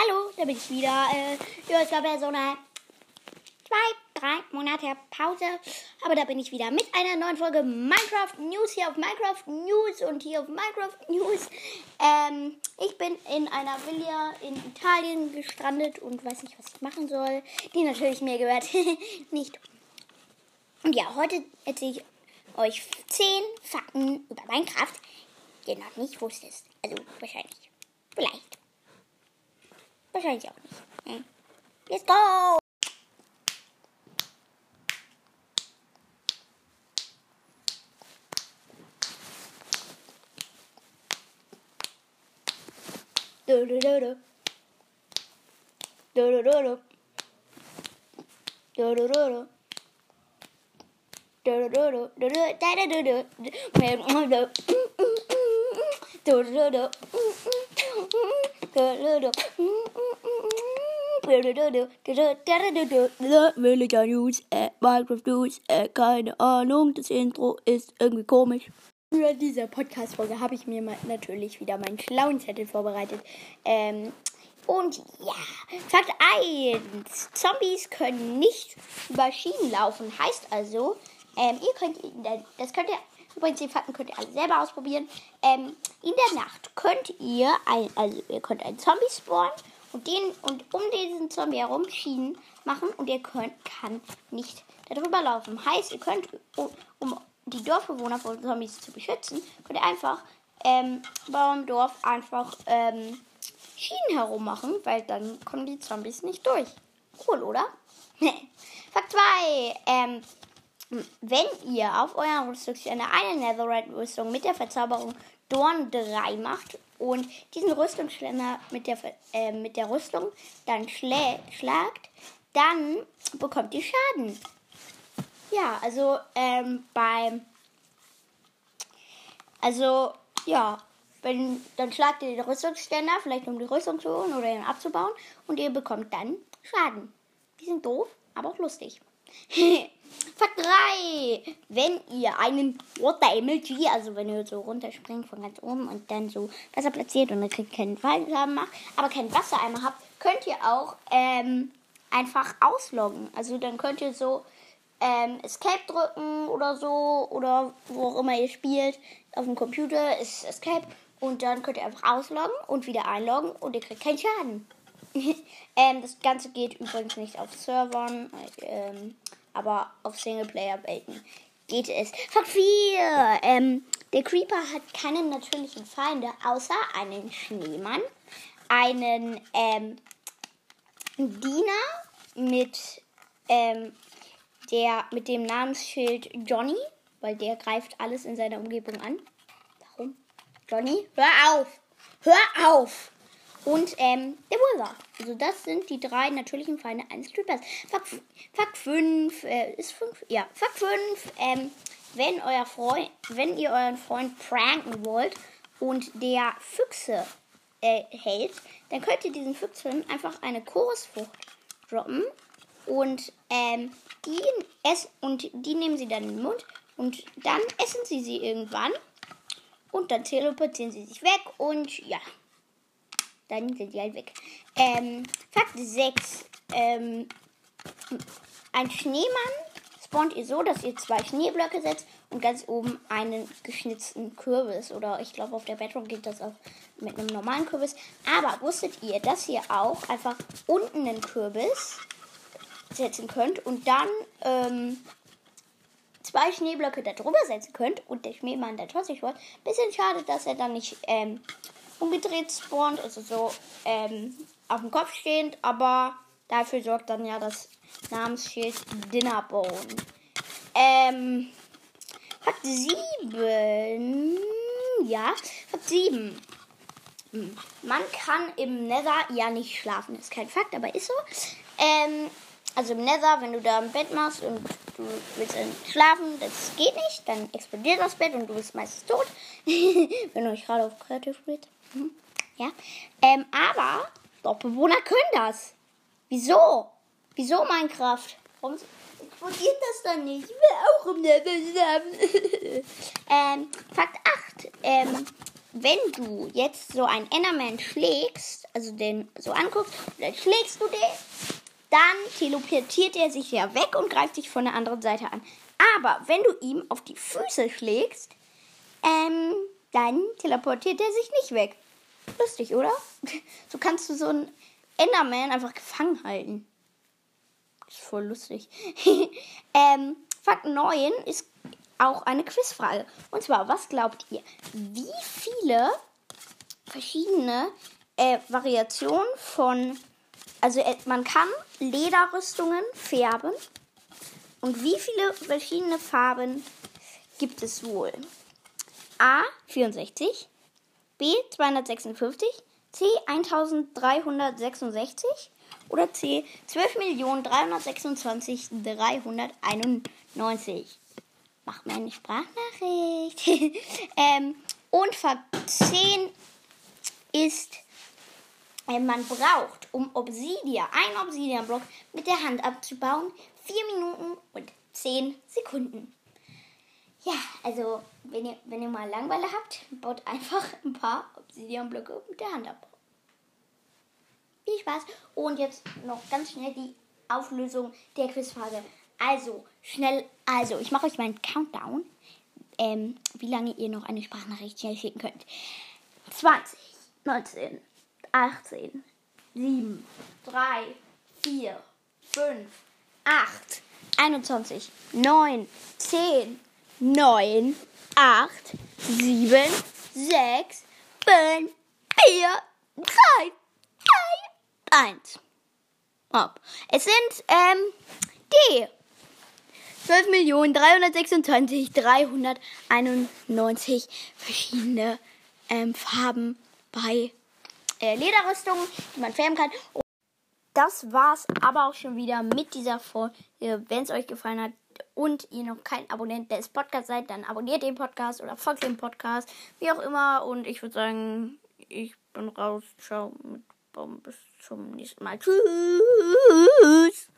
Hallo, da bin ich wieder. Ich habe ja so eine 2-3 Monate Pause, aber da bin ich wieder mit einer neuen Folge Minecraft News hier auf Minecraft News und hier auf Minecraft News. Ich bin in einer Villa in Italien gestrandet und weiß nicht, was ich machen soll, die natürlich mir gehört. Nicht. Und ja, heute erzähle ich euch 10 Fakten über Minecraft, die ihr noch nicht wusstet. Also wahrscheinlich. Vielleicht. Wahrscheinlich auch nicht. Hm. Let's go! Du, du, du, du. Du, du, du, du. Du, du, du, du. Weniger News, Minecraft News, keine Ahnung, das Intro ist irgendwie komisch. Für diese Podcast-Folge habe ich mir natürlich wieder meinen schlauen Zettel vorbereitet. Und ja, Fakt 1. Zombies können nicht über Schienen laufen. Heißt also, die Fakten könnt ihr alle selber ausprobieren. In der Nacht könnt ihr einen Zombie spawnen und um diesen Zombie herum Schienen machen und ihr kann nicht darüber laufen. Heißt, ihr könnt, um die Dorfbewohner vor Zombies zu beschützen, könnt ihr einfach bei eurem Dorf einfach Schienen herum machen, weil dann kommen die Zombies nicht durch. Cool, oder? Fakt 2. Wenn ihr auf eurer Rüstungsstelle eine Netherite-Rüstung mit der Verzauberung Dorn 3 macht und diesen Rüstungsständer mit der Rüstung dann schlagt, dann bekommt ihr Schaden. Ja, dann schlagt ihr den Rüstungsständer, vielleicht um die Rüstung zu holen oder ihn abzubauen, und ihr bekommt dann Schaden. Die sind doof, aber auch lustig. Fakt 3. Wenn ihr einen Water Emoji, also wenn ihr so runterspringt von ganz oben und dann so Wasser platziert und dann kriegt keinen Fallschaden macht, aber keinen Wassereimer habt, könnt ihr auch einfach ausloggen. Also dann könnt ihr so Escape drücken oder so, oder wo auch immer ihr spielt. Auf dem Computer ist Escape und dann könnt ihr einfach ausloggen und wieder einloggen und ihr kriegt keinen Schaden. Das Ganze geht übrigens nicht auf Servern, aber auf Singleplayer-Welten geht es. Fakt 4. Der Creeper hat keine natürlichen Feinde, außer einen Schneemann, einen Diener mit dem Namensschild Johnny, weil der greift alles in seiner Umgebung an. Warum? Johnny, hör auf! Hör auf! Und der Wolver. Also das sind die 3 natürlichen Feinde eines Creepers. Fakt 5, ist 5? Ja, Fakt 5, wenn ihr euren Freund pranken wollt und der Füchse hält, dann könnt ihr diesen Füchsen einfach eine Chorusfrucht droppen. Und die nehmen sie dann in den Mund und dann essen sie irgendwann und dann teleportieren sie sich weg und ja, dann sind die halt weg. Fakt 6. Ein Schneemann spawnt ihr so, dass ihr 2 Schneeblöcke setzt und ganz oben einen geschnitzten Kürbis. Oder ich glaube, auf der Bedrock geht das auch mit einem normalen Kürbis. Aber wusstet ihr, dass ihr auch einfach unten einen Kürbis setzen könnt und dann 2 Schneeblöcke da drüber setzen könnt und der Schneemann da trotzig wird? Bisschen schade, dass er dann nicht umgedreht spawnt, also so auf dem Kopf stehend, aber dafür sorgt dann ja das Namensschild Dinnerbone. Fakt 7. Ja, Fakt 7. Man kann im Nether ja nicht schlafen. Ist kein Fakt, aber ist so. Also im Nether, wenn du da im Bett machst und du willst schlafen, das geht nicht. Dann explodiert das Bett und du bist meistens tot. Wenn du nicht gerade auf Kreativ spielst. Mhm. Ja. Aber Dorfbewohner können das. Wieso? Wieso Minecraft? Warum explodiert das dann nicht? Ich will auch im Nether schlafen. Fakt 8. wenn du jetzt so einen Enderman schlägst, also den so anguckst, dann schlägst du den, dann teleportiert er sich ja weg und greift dich von der anderen Seite an. Aber wenn du ihm auf die Füße schlägst, dann teleportiert er sich nicht weg. Lustig, oder? So kannst du so einen Enderman einfach gefangen halten. Ist voll lustig. Fakt 9 ist auch eine Quizfrage. Und zwar, was glaubt ihr? Wie viele verschiedene Variationen von... Also man kann Lederrüstungen färben. Und wie viele verschiedene Farben gibt es wohl? A. 64, B. 256, C. 1366 oder C. 12.326.391. Mach mir eine Sprachnachricht. Und Fakt 10 ist, man braucht, um einen Obsidian-Block mit der Hand abzubauen, 4 Minuten und 10 Sekunden. Ja, also, wenn ihr mal Langeweile habt, baut einfach ein paar Obsidian-Blöcke mit der Hand ab. Viel Spaß. Und jetzt noch ganz schnell die Auflösung der Quizfrage. Also, ich mache euch meinen Countdown, wie lange ihr noch eine Sprachnachricht schnell schicken könnt. 20, 19, 18, 7, 3, 4, 5, 8, 21, 9, 10, 9, 8, 7, 6, 5, 4, 3, 2, 1. Ab. Es sind die 12.326.391 verschiedene Farben bei Lederrüstungen, die man färben kann. Und das war's aber auch schon wieder mit dieser Folge. Wenn es euch gefallen hat und ihr noch kein Abonnent des Podcasts seid, dann abonniert den Podcast oder folgt dem Podcast, wie auch immer. Und ich würde sagen, ich bin raus. Ciao, bis zum nächsten Mal. Tschüss.